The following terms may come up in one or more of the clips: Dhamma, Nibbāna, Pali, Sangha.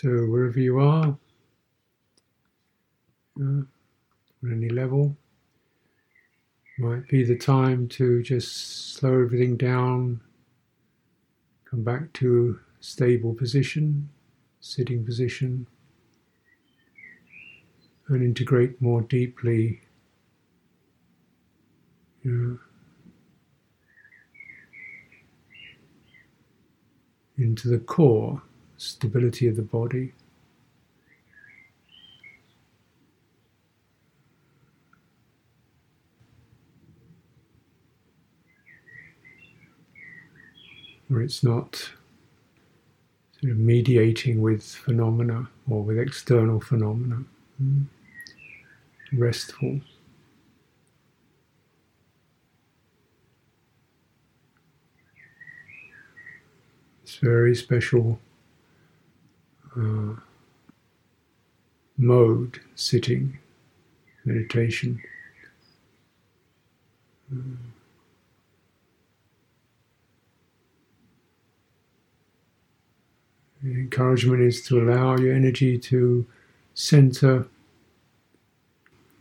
So wherever you are, on any level, might be the time to just slow everything down, come back to stable position, sitting position, and integrate more deeply, into the core stability of the body. Where it's not sort of mediating with phenomena or with external phenomena. Restful. It's very special mode, sitting, meditation. The encouragement is to allow your energy to center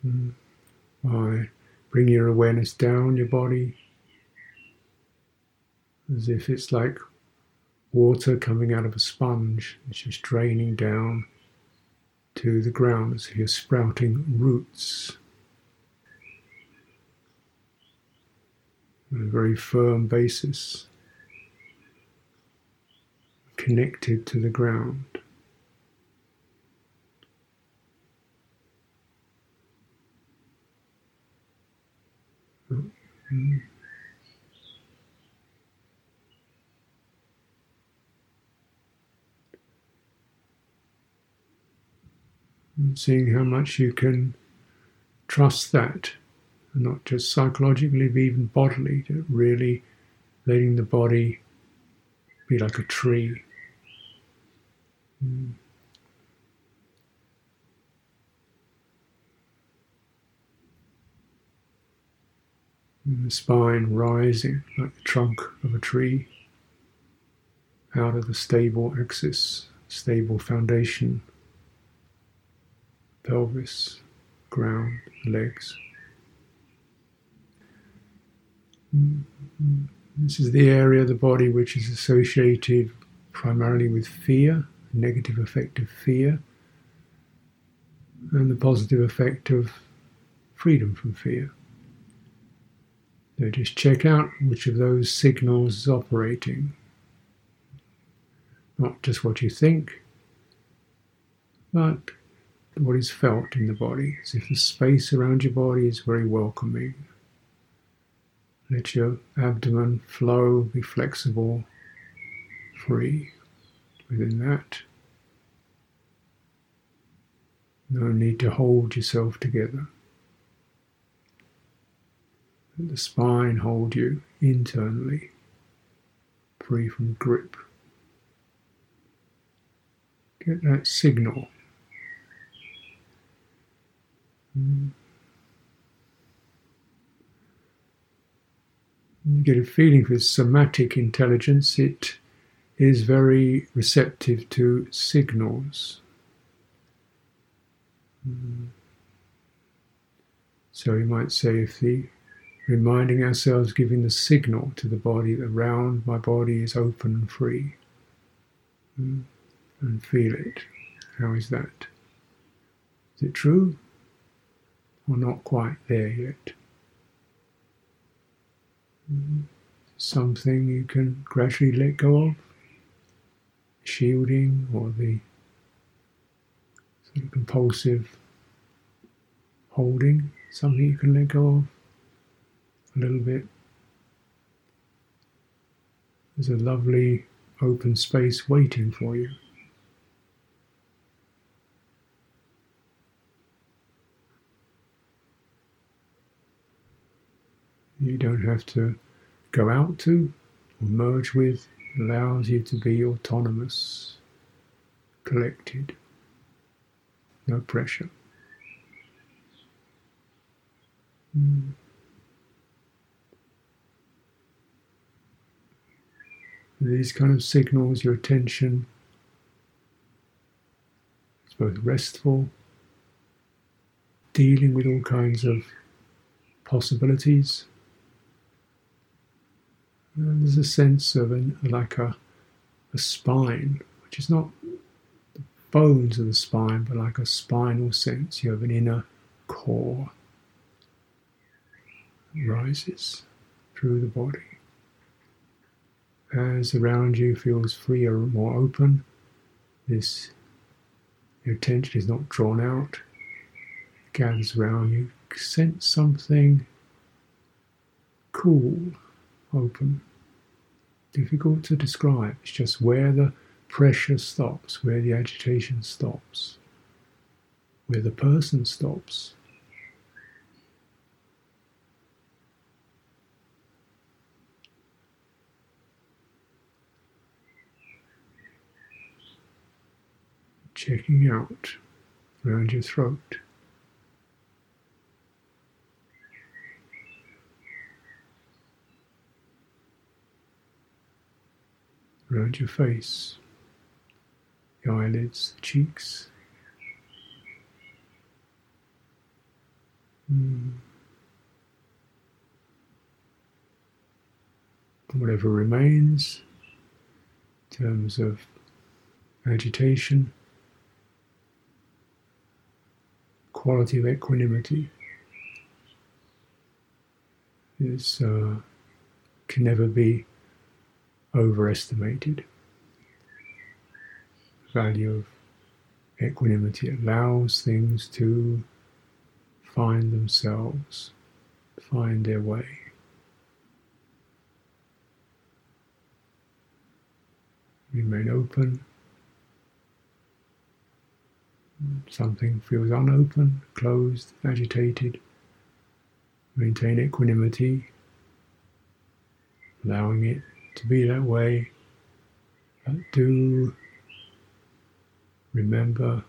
by bringing your awareness down your body, as if it's like water coming out of a sponge. It's just draining down to the ground, as if you're sprouting roots. On a very firm basis, connected to the ground. And seeing how much you can trust that, and not just psychologically, but even bodily, really letting the body be like a tree. The spine rising like the trunk of a tree out of the stable axis, stable foundation, pelvis, ground, legs. This is the area of the body which is associated primarily with fear, negative effect of fear, and the positive effect of freedom from fear. So just check out which of those signals is operating. Not just what you think, but what is felt in the body. As if the space around your body is very welcoming. Let your abdomen flow, be flexible, free. Within that, no need to hold yourself together. Let the spine hold you internally, free from grip. Get that signal. You get a feeling for somatic intelligence. It is very receptive to signals. So you might say, if the reminding ourselves, giving the signal to the body that around my body is open and free, and feel it. How is that? Is it true? Or not quite there yet? Something you can gradually let go of. Shielding or the sort of compulsive holding, something you can let go of a little bit. There's a lovely open space waiting for you. You don't have to go out to or merge with. Allows you to be autonomous, collected, no pressure. These kind of signals, your attention both restful, dealing with all kinds of possibilities. And there's a sense of like a spine, which is not the bones of the spine, but like a spinal sense. You have an inner core that rises through the body. As around you feels freer, more open, this your attention is not drawn out, it gathers around you, sense something cool, open, difficult to describe. It's just where the pressure stops, where the agitation stops, where the person stops. Checking out around your throat. Around your face, the eyelids, the cheeks. And whatever remains in terms of agitation, quality of equanimity is can never be overestimated. The value of equanimity allows things to find themselves, find their way. Remain open. Something feels unopen, closed, agitated. Maintain equanimity, allowing it to be that way. But do remember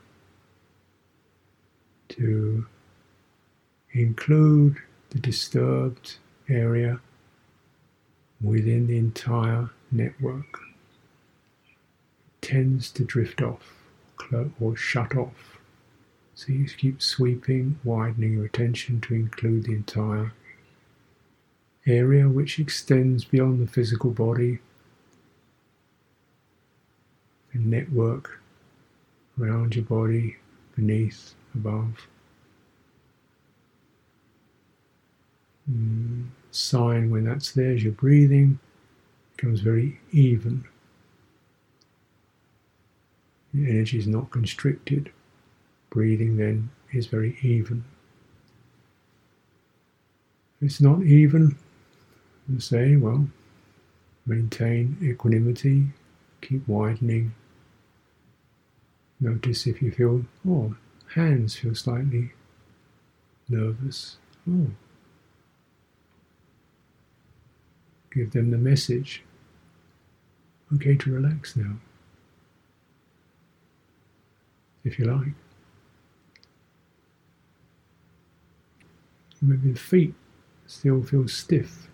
to include the disturbed area within the entire network. It tends to drift off or shut off. So you keep sweeping, widening your attention to include the entire area, which extends beyond the physical body, the network around your body, beneath, above. Sign when that's there as your breathing becomes very even. The energy is not constricted. Breathing then is very even. If it's not even, you say, well, maintain equanimity, keep widening. Notice if you feel, hands feel slightly nervous. Give them the message, okay to relax now. If you like. Maybe the feet still feel stiff.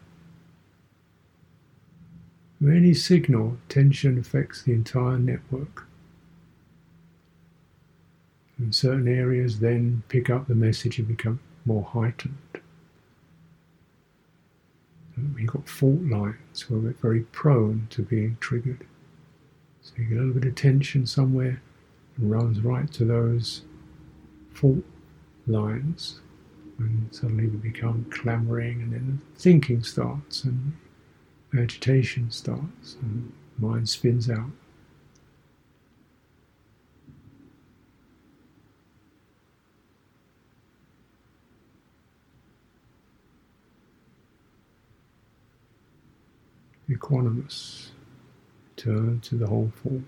Any signal, tension affects the entire network. And certain areas then pick up the message and become more heightened. We've got fault lines where we're very prone to being triggered. So you get a little bit of tension somewhere, runs right to those fault lines, and suddenly we become clamouring, and then the thinking starts and agitation starts and mind spins out. Equanimous, turn to the whole form.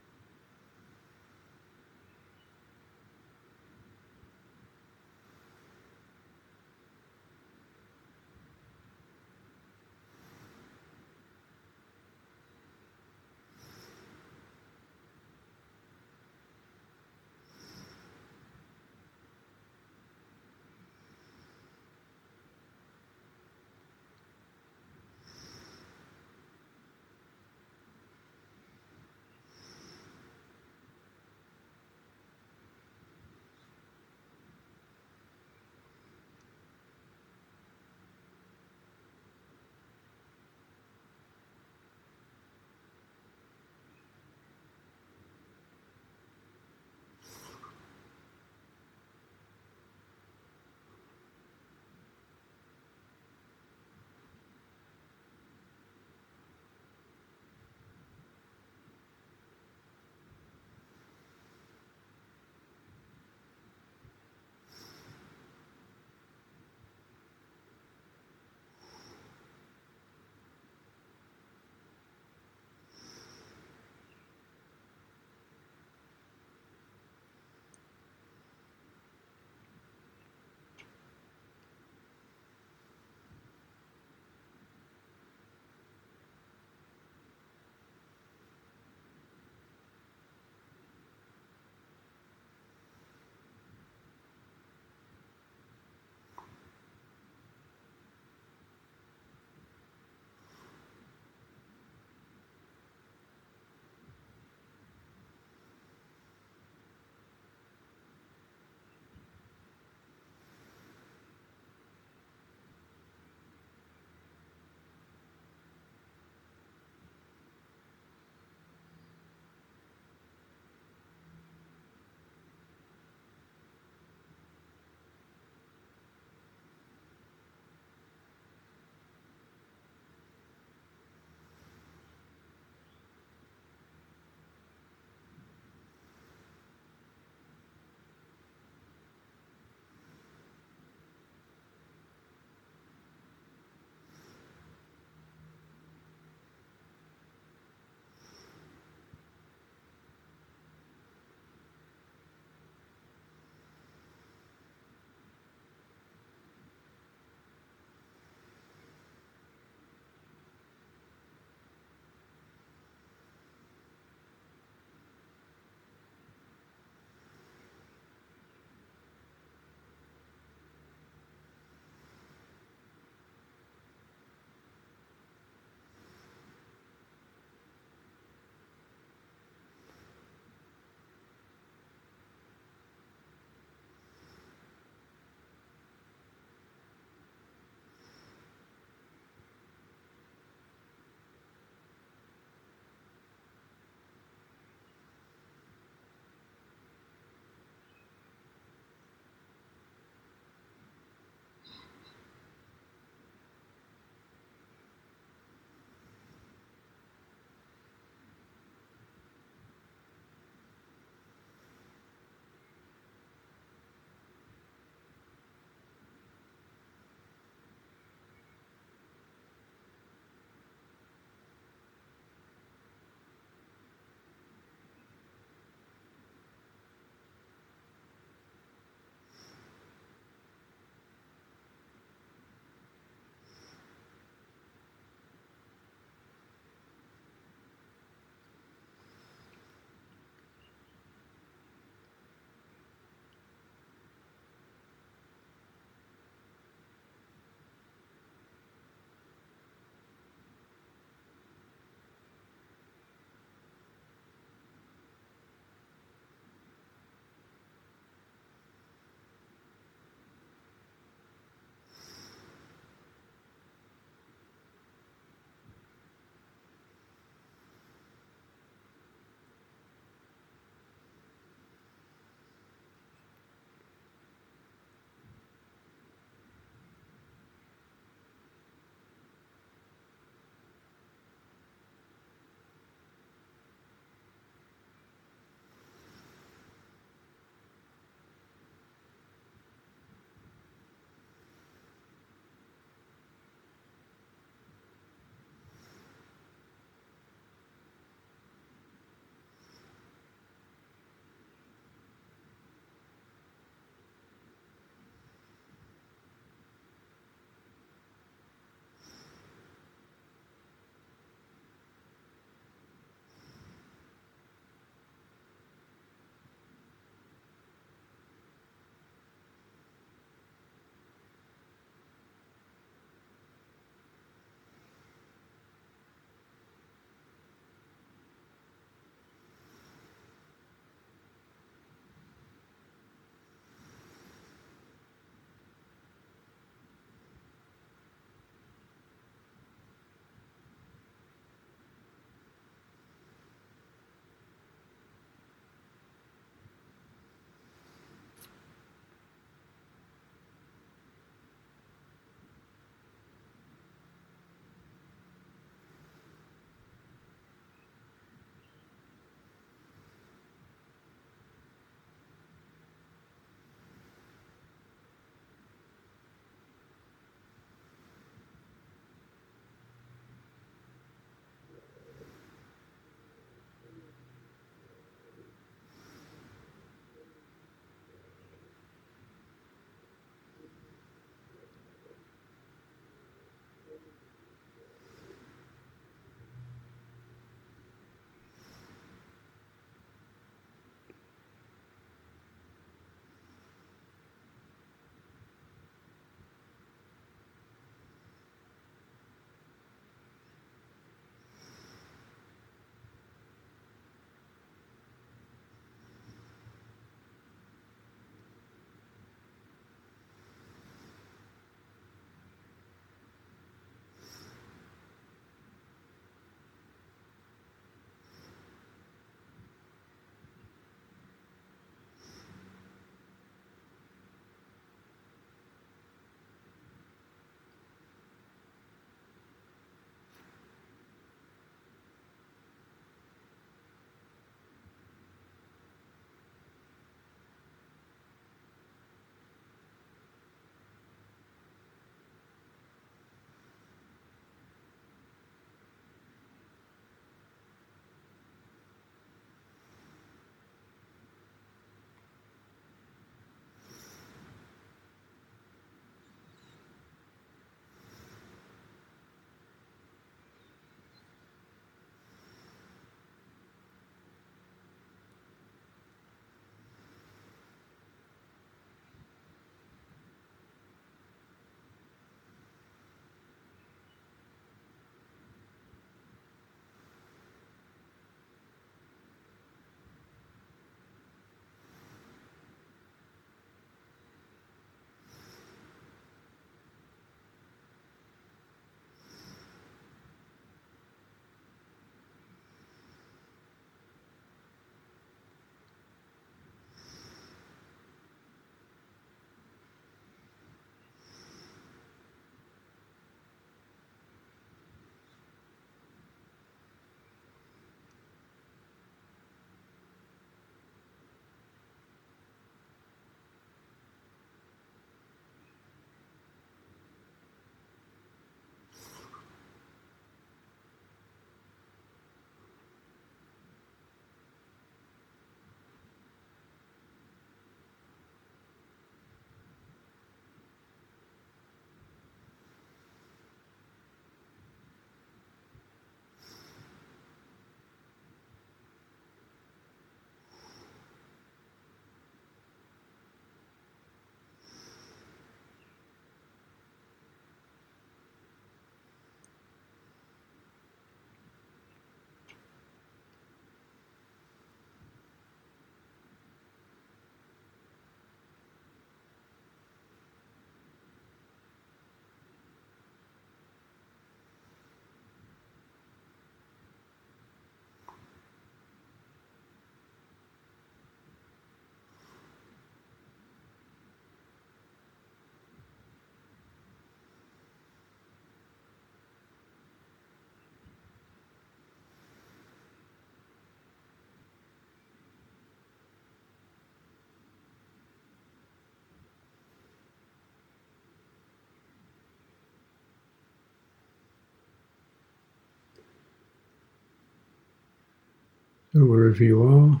So wherever you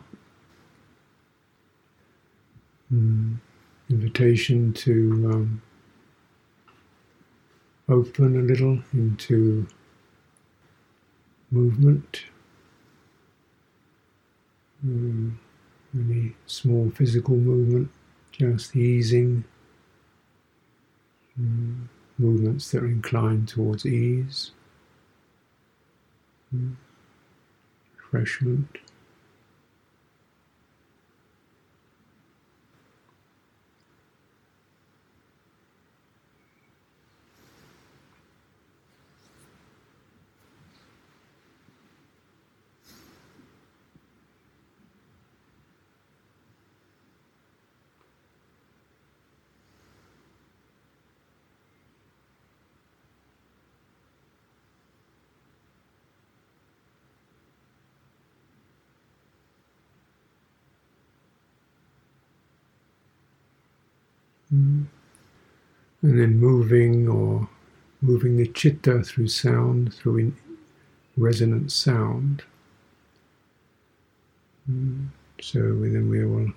are, invitation to open a little into movement, any small physical movement, just easing, movements that are inclined towards ease, refreshment. And then moving the citta through sound, through resonant sound. So then we will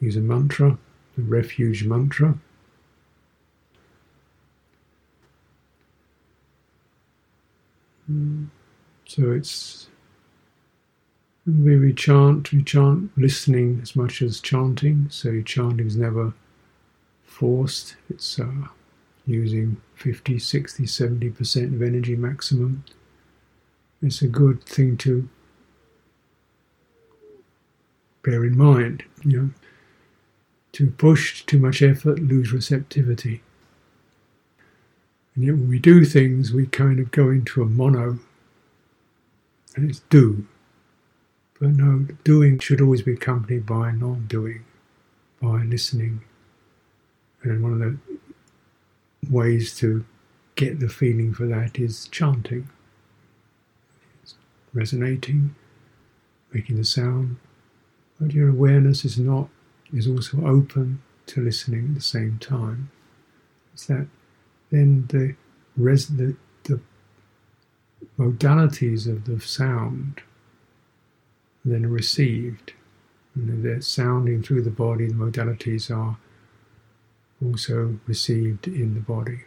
use a mantra, the refuge mantra. So it's we chant listening as much as chanting, so chanting is never forced, it's using 50, 60, 70% of energy maximum. It's a good thing to bear in mind, too pushed, too much effort, lose receptivity. And yet when we do things, we kind of go into a mono, and it's do. But no, doing should always be accompanied by non-doing, by listening. And one of the ways to get the feeling for that is chanting. It's resonating, making the sound. But your awareness is also open to listening at the same time. It's that then the modalities of the sound then received, and they're sounding through the body, the modalities are also received in the body.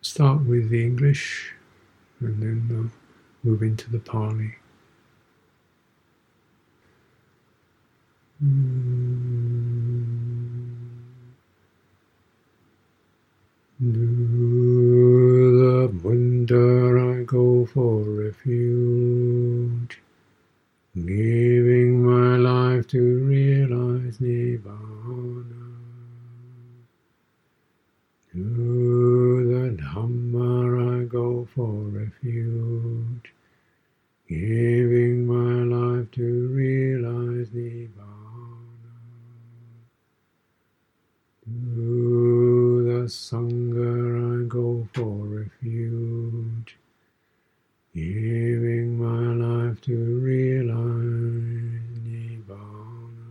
Start with the English and then move into the Pali. Mundar I go for refuge, giving my life to realize Nibbāna. To the Dhamma I go for refuge, giving my life to realize Nibbāna. To the Sangha I go for refuge, giving my life to realize Nibbāna.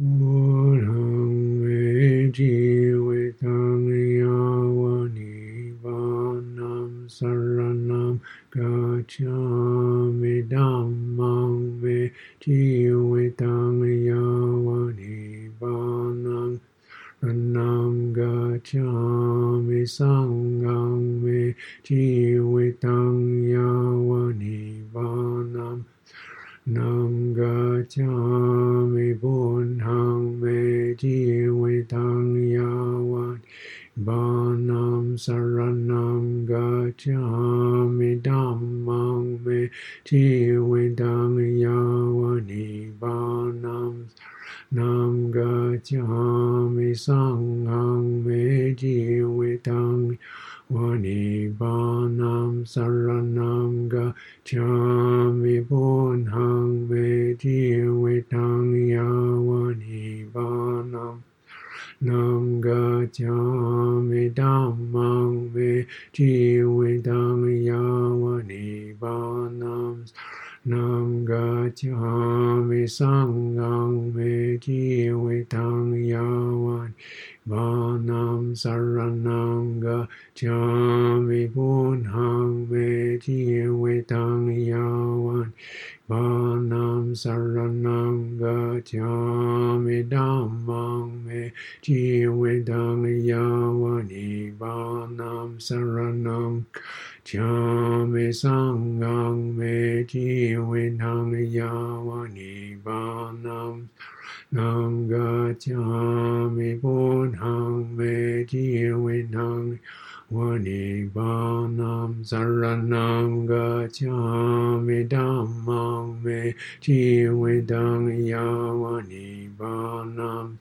Bodhang veji vedang yāva nibbānam saranam gacchāmi dhammang veji vedang yāva nibbānam Anam gacchāmi sangham me civitam yāva nibbānam Nam gacchāmi bodham me civitam yāva nibbānam Saranam gacchāmi dhammam me civitam yāva nibbānam Nam gacchāmi sangham me civitam yāva nibbānam saranam gacchāmi bodham me civitam yāva nibbānam Nam gacchāmi dhammam me civitam yāva nibbānam Nam gacchāmi sangham me civitam yāva Nibbānam saranam gacchāmi punham vejevetam yavan. Nibbānam saranam gacchāmi dhammam vejevetam yavan. Nibbānam saranam gacchāmi sangham vejevetam yavan. Nibbānam Nam gacchāmi punham vejevetam yavan. Nibbānam saranam gacchāmi dhammam vejevetam yavan. Nibbānam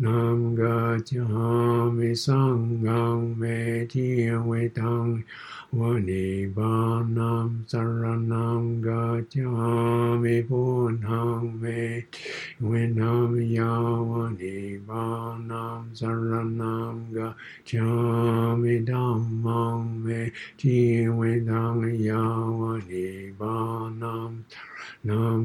saranam gacchāmi sangham vejevetam yavan. Nibbānam saranam gacchāmi punham vejevetam yavan. Nibbānam saranam gacchāmi dhammam vejevetam yavan. Nibbānam saranam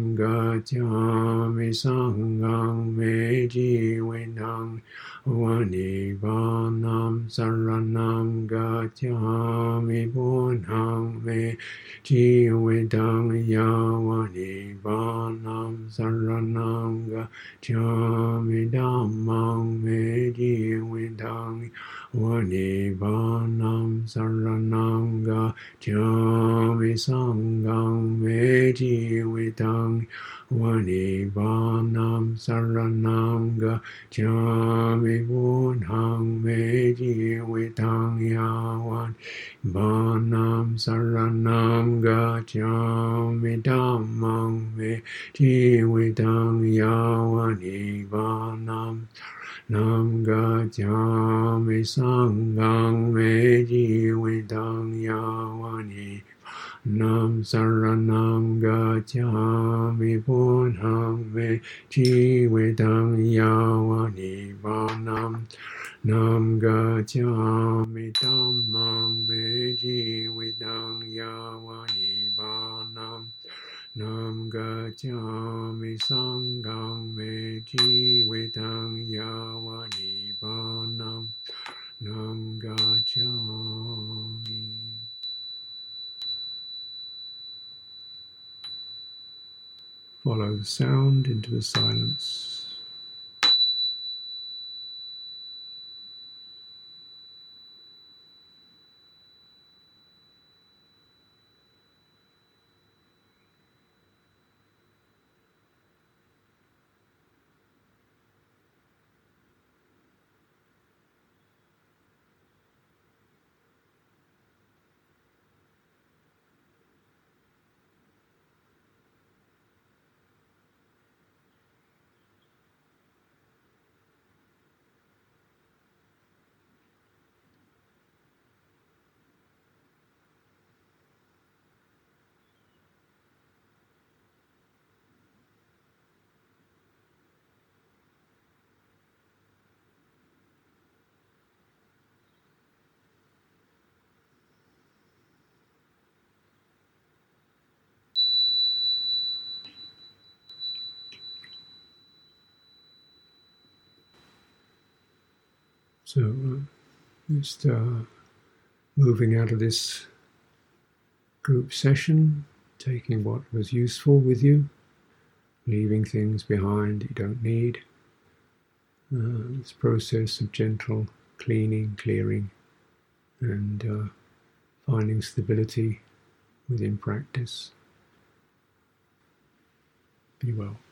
gacchāmi sangham vejevetam yavan. Nibbānam saranam gacchāmi punham vejevetam yavan. Nibbānam saranam gacchāmi dhammam vejevetam yavan. Nibbānam saranam gacchāmi sangham vejevetam yavan. Nibbānam saranam gacchāmi punham vejevetam yavan. Nibbānam saranam gacchāmi dhammam vejevetam yavan. Nibbānam saranam gacchāmi sangham vejevetam yavan. Nam saranam gacchāmi punham vejevetam yavan. Nibbānam saranam gacchāmi dhammam vejevetam yavan. Nibbānam saranam gacchāmi sangham vejevetam yavan. Nibbānam saranam gacchāmi. Follow the sound into the silence. So just moving out of this group session, taking what was useful with you, leaving things behind that you don't need. This process of gentle cleaning, clearing, and finding stability within practice. Be well.